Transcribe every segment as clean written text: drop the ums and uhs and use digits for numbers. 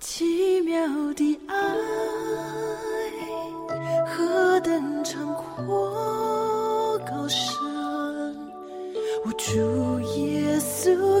奇妙的爱，何等长阔高深，我主耶稣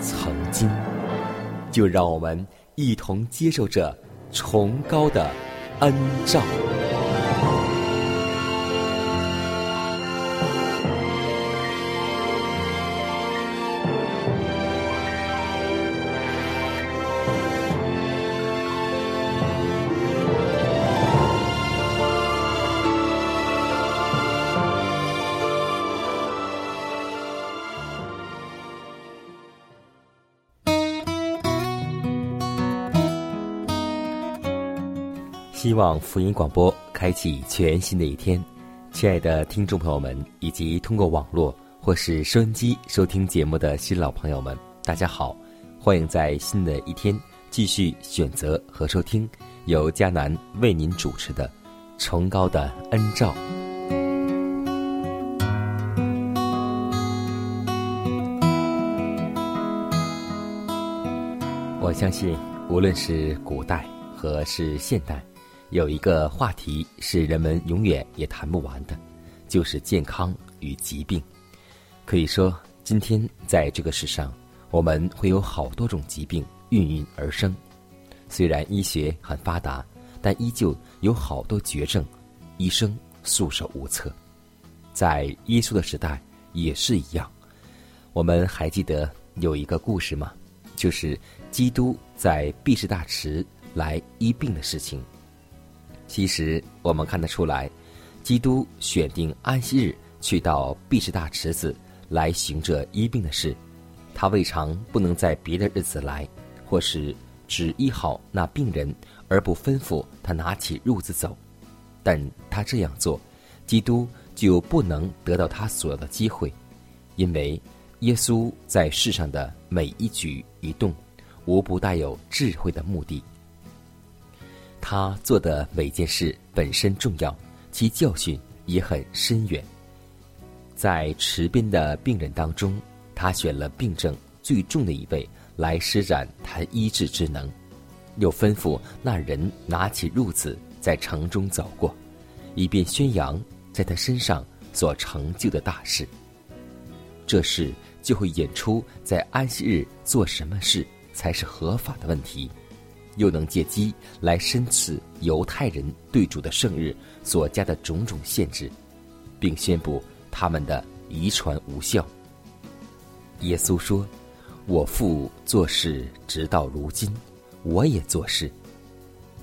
曾经，就让我们一同接受这崇高的恩照。希望福音广播开启全新的一天，亲爱的听众朋友们，以及通过网络或是收音机收听节目的新老朋友们，大家好！欢迎在新的一天继续选择和收听由迦南为您主持的《崇高的恩照》。我相信，无论是古代和是现代，有一个话题是人们永远也谈不完的，就是健康与疾病。可以说，今天在这个世上，我们会有好多种疾病孕育而生。虽然医学很发达，但依旧有好多绝症，医生束手无策。在耶稣的时代也是一样。我们还记得有一个故事吗？就是基督在毕士大池来医病的事情。其实我们看得出来，基督选定安息日去到毕士大池子来行这医病的事，他未尝不能在别的日子来，或是只医好那病人，而不吩咐他拿起褥子走。但他这样做，基督就不能得到他所要的机会，因为耶稣在世上的每一举一动，无不带有智慧的目的。他做的每件事本身重要，其教训也很深远。在池边的病人当中，他选了病症最重的一位来施展他医治之能，又吩咐那人拿起褥子在城中走过，以便宣扬在他身上所成就的大事。这事就会引出在安息日做什么事才是合法的问题，又能借机来深刺犹太人对主的圣日所加的种种限制，并宣布他们的遗传无效。耶稣说：“我父做事直到如今，我也做事。”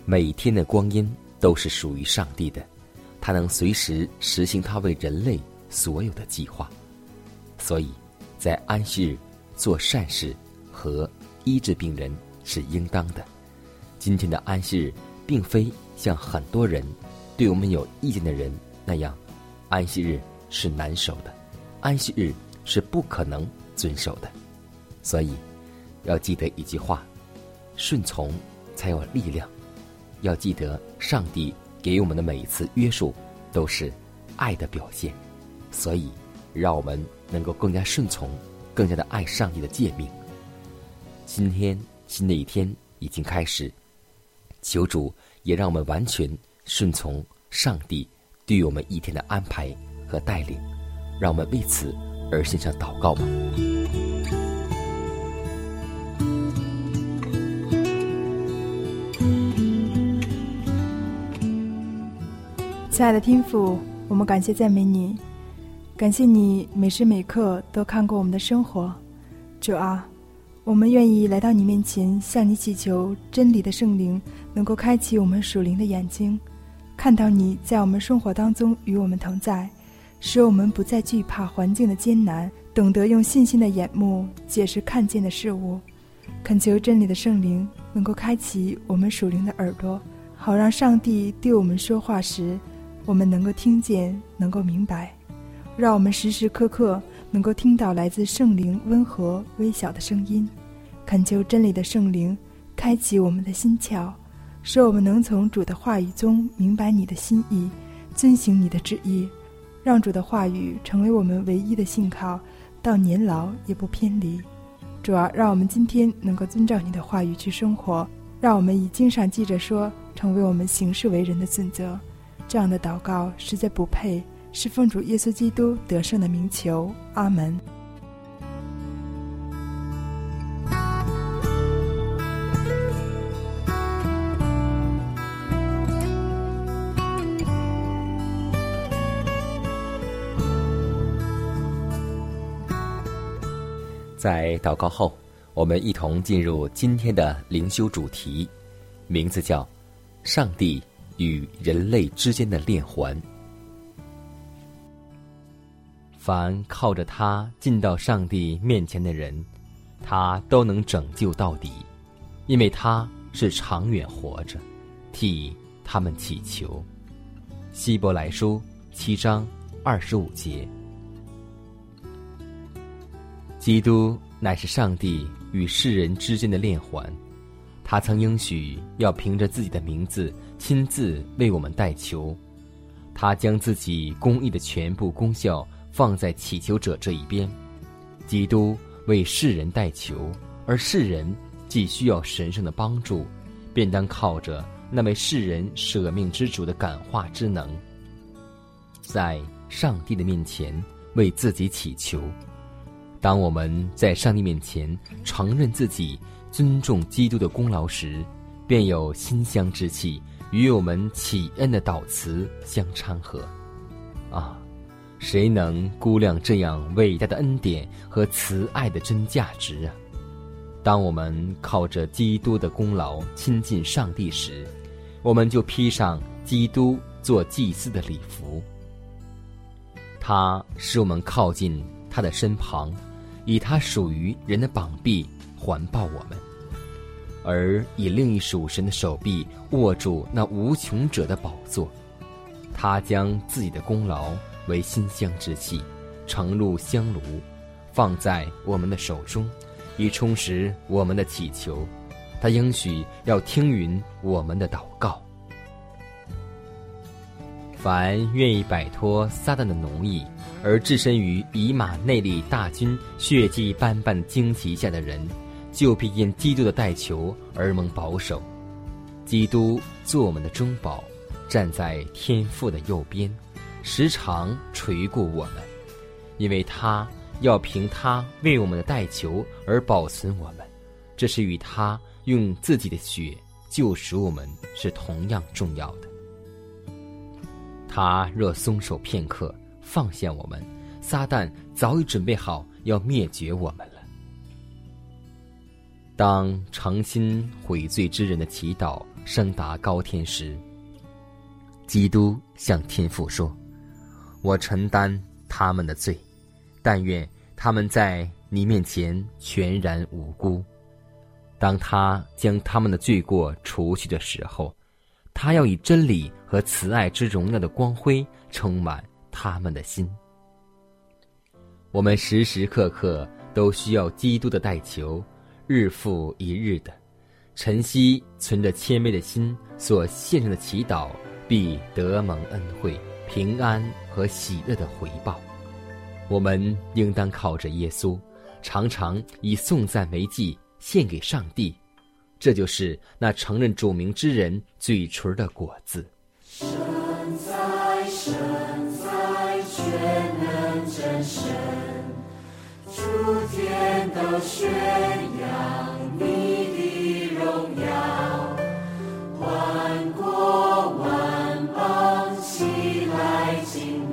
每天的光阴都是属于上帝的，他能随时实行他为人类所有的计划。所以，在安息日做善事和医治病人是应当的。今天的安息日并非像很多人对我们有意见的人那样，安息日是难守的，安息日是不可能遵守的。所以要记得一句话，顺从才有力量。要记得上帝给我们的每一次约束都是爱的表现，所以让我们能够更加顺从，更加的爱上帝的诫命。今天新的一天已经开始，求主也让我们完全顺从上帝对我们一天的安排和带领，让我们为此而献上祷告吧。亲爱的天父，我们感谢赞美你，感谢你每时每刻都看过我们的生活。主啊，我们愿意来到你面前，向你祈求真理的圣灵能够开启我们属灵的眼睛，看到你在我们生活当中与我们同在，使我们不再惧怕环境的艰难，懂得用信心的眼目解释看见的事物。恳求真理的圣灵能够开启我们属灵的耳朵，好让上帝对我们说话时，我们能够听见，能够明白。让我们时时刻刻能够听到来自圣灵温和微小的声音。恳求真理的圣灵开启我们的心窍，使我们能从主的话语中明白你的心意，遵行你的旨意，让主的话语成为我们唯一的信靠，到年老也不偏离。主啊，让我们今天能够遵照你的话语去生活，让我们以经上记着说，成为我们行事为人的准则。这样的祷告实在不配，是奉主耶稣基督得胜的名求，阿门。在祷告后，我们一同进入今天的灵修主题，名字叫“上帝与人类之间的链环”。凡靠着他进到上帝面前的人，他都能拯救到底，因为他是长远活着，替他们祈求。希伯来书7章25节。基督乃是上帝与世人之间的链环，他曾应许要凭着自己的名字亲自为我们代求，他将自己公义的全部功效放在祈求者这一边。基督为世人代求，而世人既需要神圣的帮助，便当靠着那位世人舍命之主的感化之能，在上帝的面前为自己祈求。当我们在上帝面前承认自己尊重基督的功劳时，便有馨香之气与我们启恩的祷词相掺和。啊，谁能估量这样伟大的恩典和慈爱的真价值啊！当我们靠着基督的功劳亲近上帝时，我们就披上基督做祭司的礼服，他使我们靠近他的身旁，以他属于人的膀臂环抱我们，而以另一属神的手臂握住那无穷者的宝座。他将自己的功劳为馨香之气，盛入香炉，放在我们的手中，以充实我们的祈求。他应许要听允我们的祷告。凡愿意摆脱撒旦的奴役，而置身于以马内利大军血迹斑斑旌旗下的人，就必因基督的代求而蒙保守。基督做我们的中保，站在天父的右边，时常垂顾我们，因为他要凭他为我们的代求而保存我们。这是与他用自己的血救赎我们是同样重要的。他若松手片刻放下我们，撒旦早已准备好要灭绝我们了。当诚心悔罪之人的祈祷升达高天时，基督向天父说：“我承担他们的罪，但愿他们在你面前全然无辜。”当他将他们的罪过除去的时候，他要以真理和慈爱之荣耀的光辉充满他们的心。我们时时刻刻都需要基督的代求，日复一日的晨曦存着谦卑的心所献上的祈祷，必得蒙恩惠、平安和喜乐的回报。我们应当靠着耶稣，常常以颂赞为祭献给上帝。这就是那承认主名之人嘴唇的果子。神在全能真神，诸天都宣扬你的荣耀，万国万邦齐来敬拜。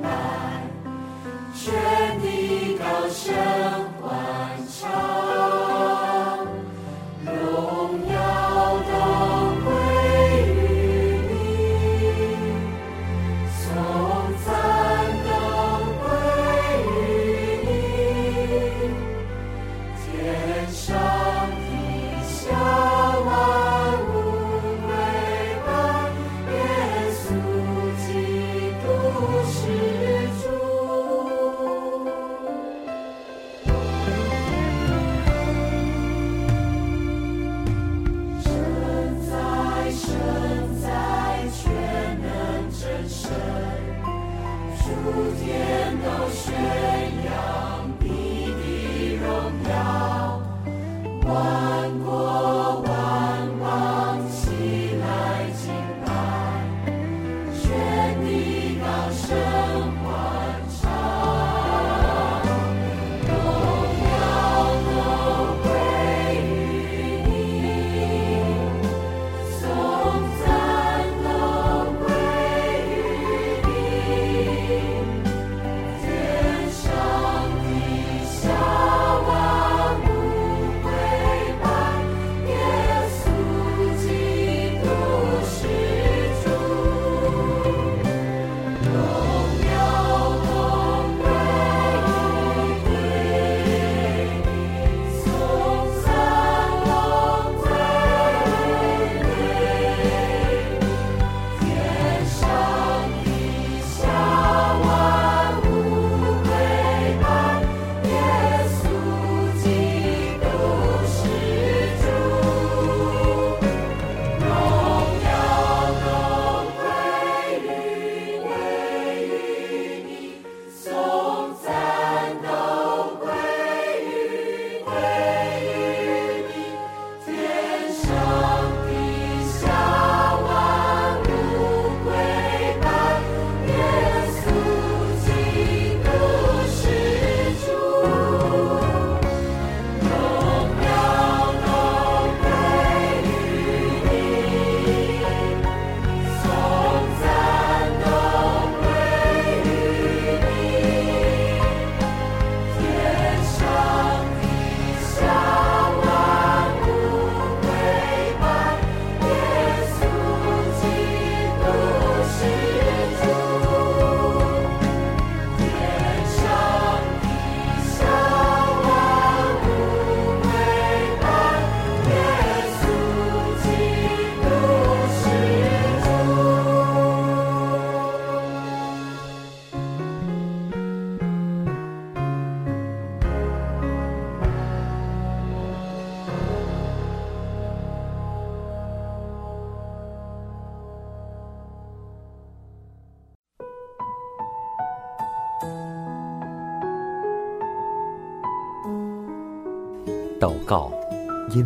祷告，因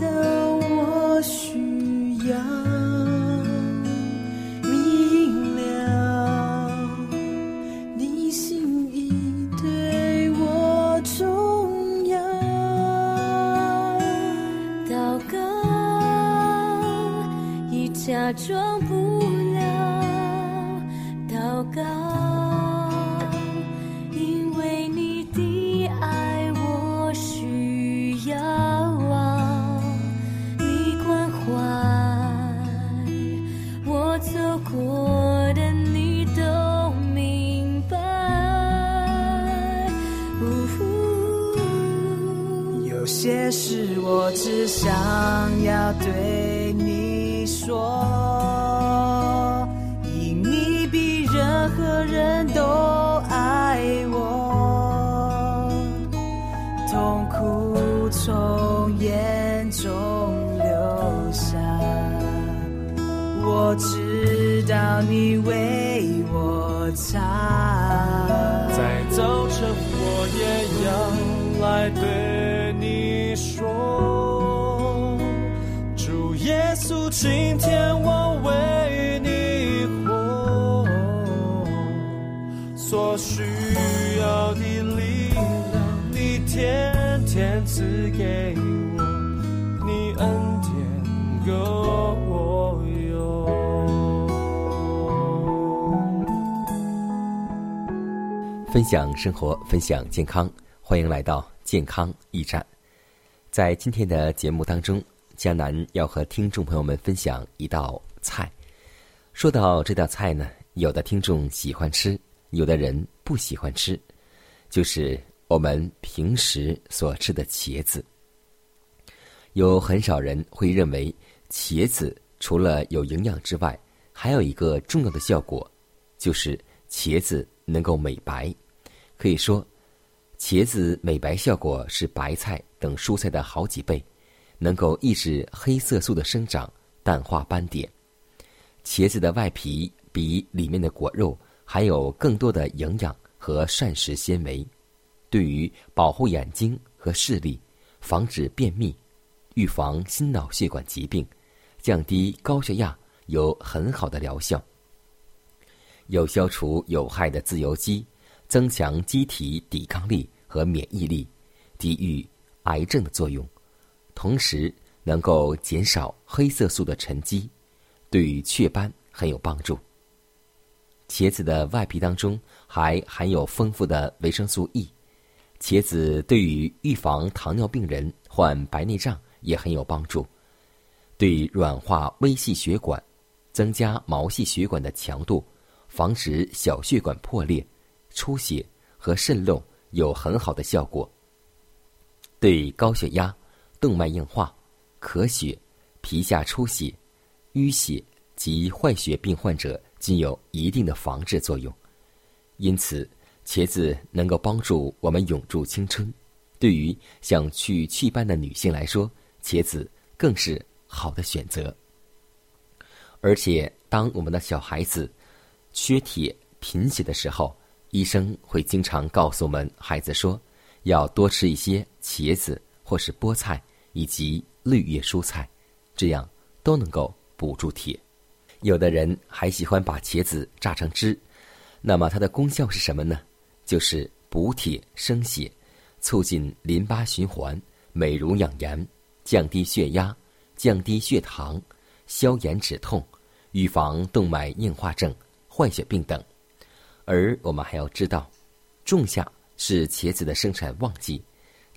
道我需要明了你心意对我重要。祷告已假装不了，祷告是我只想要对你说，因你比任何人都爱我，痛苦从眼中流下，我知道你为我擦，在早晨我也要来对你说，主耶稣，今天我为你活，所需要的力量你天天赐给我，你恩典够我用。分享生活，分享健康，欢迎来到健康驿站。在今天的节目当中，嘉南要和听众朋友们分享一道菜。说到这道菜呢，有的听众喜欢吃，有的人不喜欢吃，就是我们平时所吃的茄子。有很少人会认为茄子除了有营养之外，还有一个重要的效果，就是茄子能够美白。可以说茄子美白效果是白菜等蔬菜的好几倍，能够抑制黑色素的生长，淡化斑点。茄子的外皮比里面的果肉还有更多的营养和膳食纤维，对于保护眼睛和视力、防止便秘、预防心脑血管疾病、降低高血压有很好的疗效，有消除有害的自由基，增强机体抵抗力和免疫力，抵御癌症的作用，同时能够减少黑色素的沉积，对于雀斑很有帮助。茄子的外皮当中还含有丰富的维生素 E， 茄子对于预防糖尿病人患白内障也很有帮助，对软化微细血管，增加毛细血管的强度，防止小血管破裂、出血和渗漏有很好的效果，对高血压、动脉硬化、咳血、皮下出血、淤血及坏血病患者均有一定的防治作用。因此茄子能够帮助我们永驻青春，对于想祛斑的女性来说，茄子更是好的选择。而且当我们的小孩子缺铁贫血的时候，医生会经常告诉我们孩子说，要多吃一些茄子或是菠菜以及绿叶蔬菜，这样都能够补助铁。有的人还喜欢把茄子榨成汁，那么它的功效是什么呢？就是补铁生血，促进淋巴循环，美容养颜，降低血压，降低血糖，消炎止痛，预防动脉硬化症、坏血病等。而我们还要知道，仲夏是茄子的生产旺季，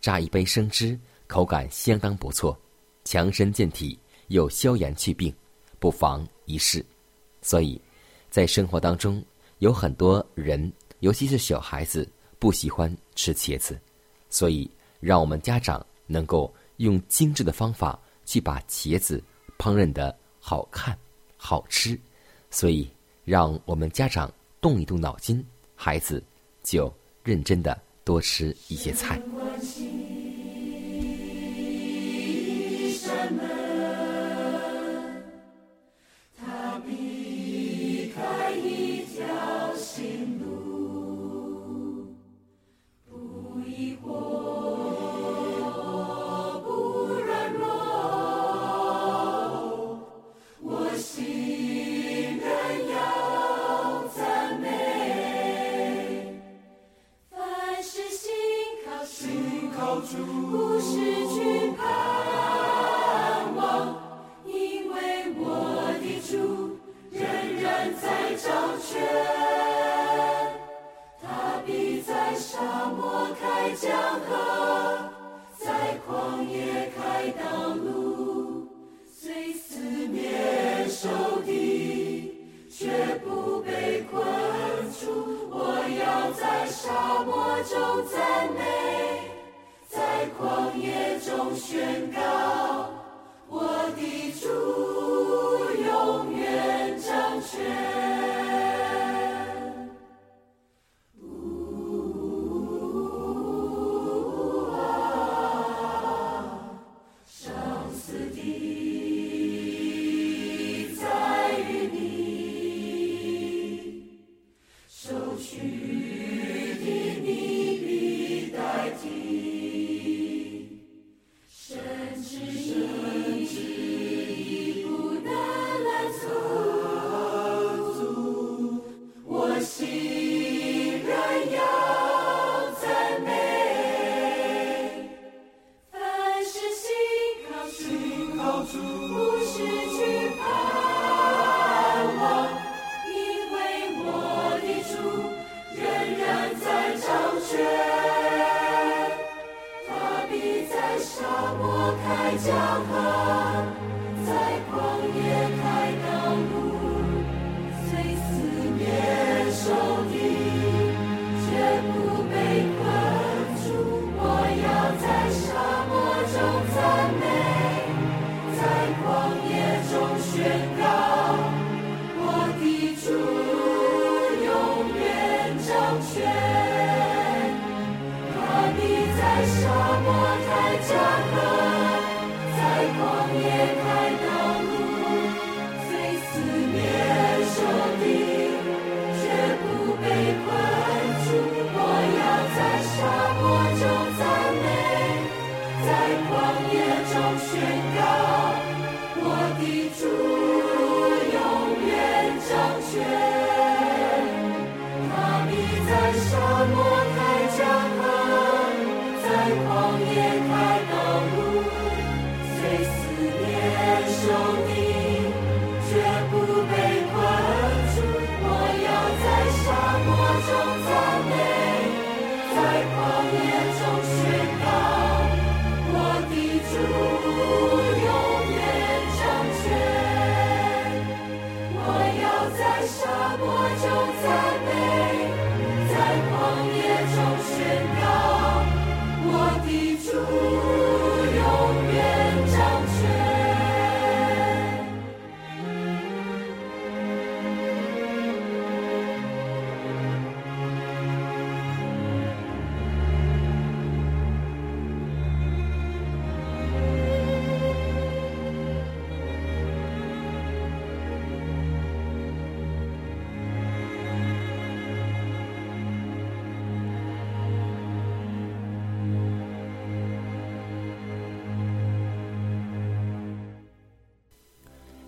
榨一杯生汁，口感相当不错，强身健体又消炎去病，不妨一试。所以在生活当中，有很多人，尤其是小孩子不喜欢吃茄子，所以让我们家长能够用精致的方法去把茄子烹饪得好看好吃。所以让我们家长动一动脑筋，孩子就认真的多吃一些菜。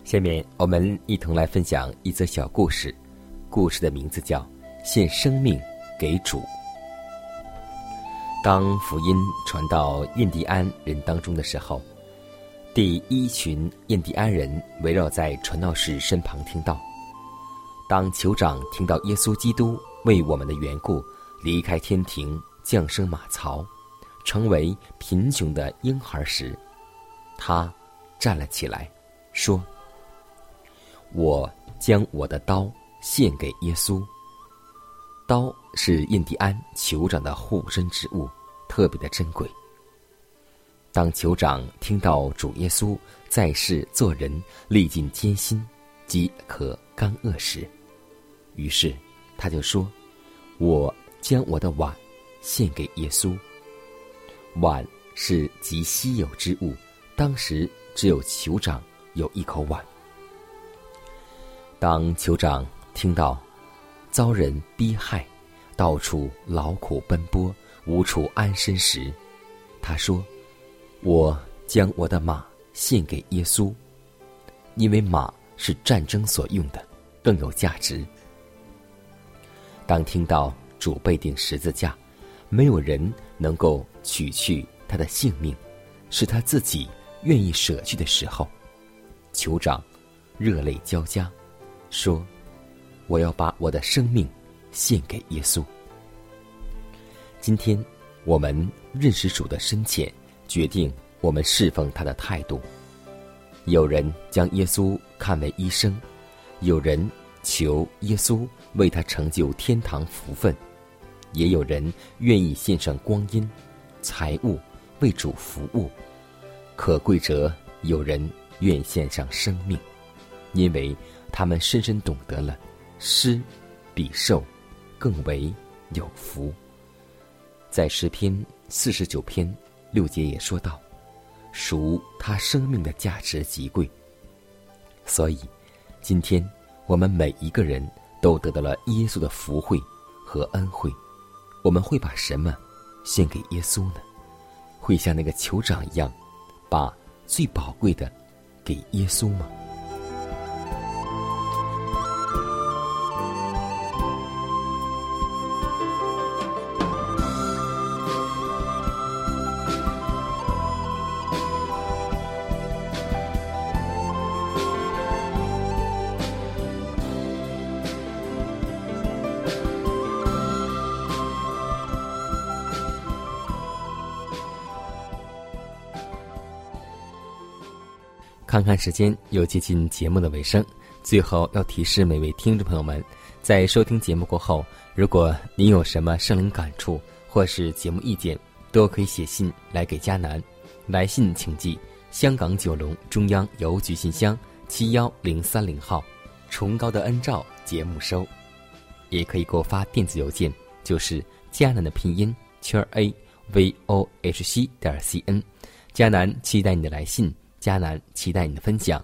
下面我们一同来分享一则小故事，故事的名字叫《献生命给主》。当福音传到印第安人当中的时候，第一群印第安人围绕在传道士身旁听到。当酋长听到耶稣基督为我们的缘故离开天庭，降生马槽，成为贫穷的婴孩时，他站了起来，说：我将我的刀献给耶稣。刀是印第安酋长的护身之物，特别的珍贵。当酋长听到主耶稣在世做人历尽艰辛、饥渴干饿时，于是他就说：我将我的碗献给耶稣。碗是极稀有之物，当时只有酋长有一口碗。当酋长听到遭人逼害，到处劳苦奔波，无处安身时，他说：我将我的马献给耶稣，因为马是战争所用的，更有价值。当听到主被钉十字架，没有人能够取去他的性命，是他自己愿意舍去的时候，酋长热泪交加，说：我要把我的生命献给耶稣。今天我们认识主的深浅，决定我们侍奉他的态度。有人将耶稣看为医生，有人求耶稣为他成就天堂福分，也有人愿意献上光阴、财物为主服务。可贵者，有人愿献上生命，因为他们深深懂得了施比受更为有福。在诗篇49篇6节也说道：赎他生命的价值极贵。所以今天我们每一个人都得到了耶稣的福惠和恩惠。我们会把什么献给耶稣呢？会像那个酋长一样，把最宝贵的给耶稣吗？看看时间，又接近节目的尾声。最后要提示每位听众朋友们，在收听节目过后，如果您有什么圣灵感触或是节目意见，都可以写信来给迦南。来信请寄香港九龙中央邮局信箱71030号，崇高的恩照节目收。也可以给我发电子邮件，就是迦南的拼音@vohc.cn。迦南期待你的来信，迦南期待你的分享。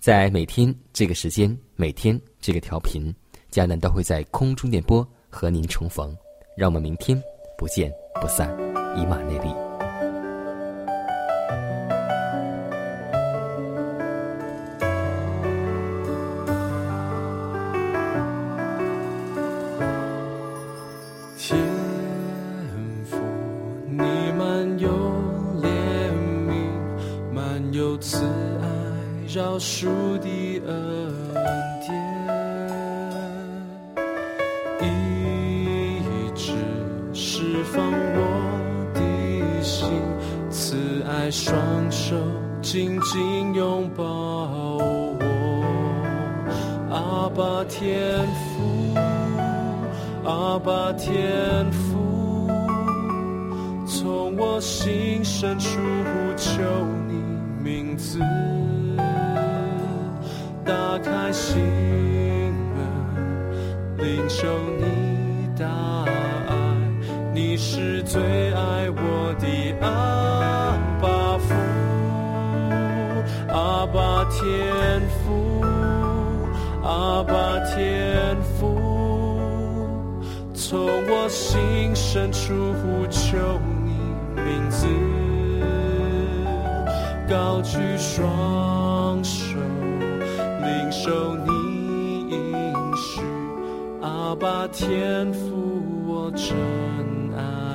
在每天这个时间，每天这个调频，迦南都会在空中电波和您重逢。让我们明天不见不散。以马内利。饶恕的恩典，一直释放我的心，慈爱双手紧紧拥抱我。阿爸天父，阿爸天父，从我心深处呼求你名字，打开心门，领受你大爱，你是最爱我的阿爸父，阿爸天父，阿爸天父，从我心深处呼求你名字，高举双手。受你应许，阿爸天父我真爱。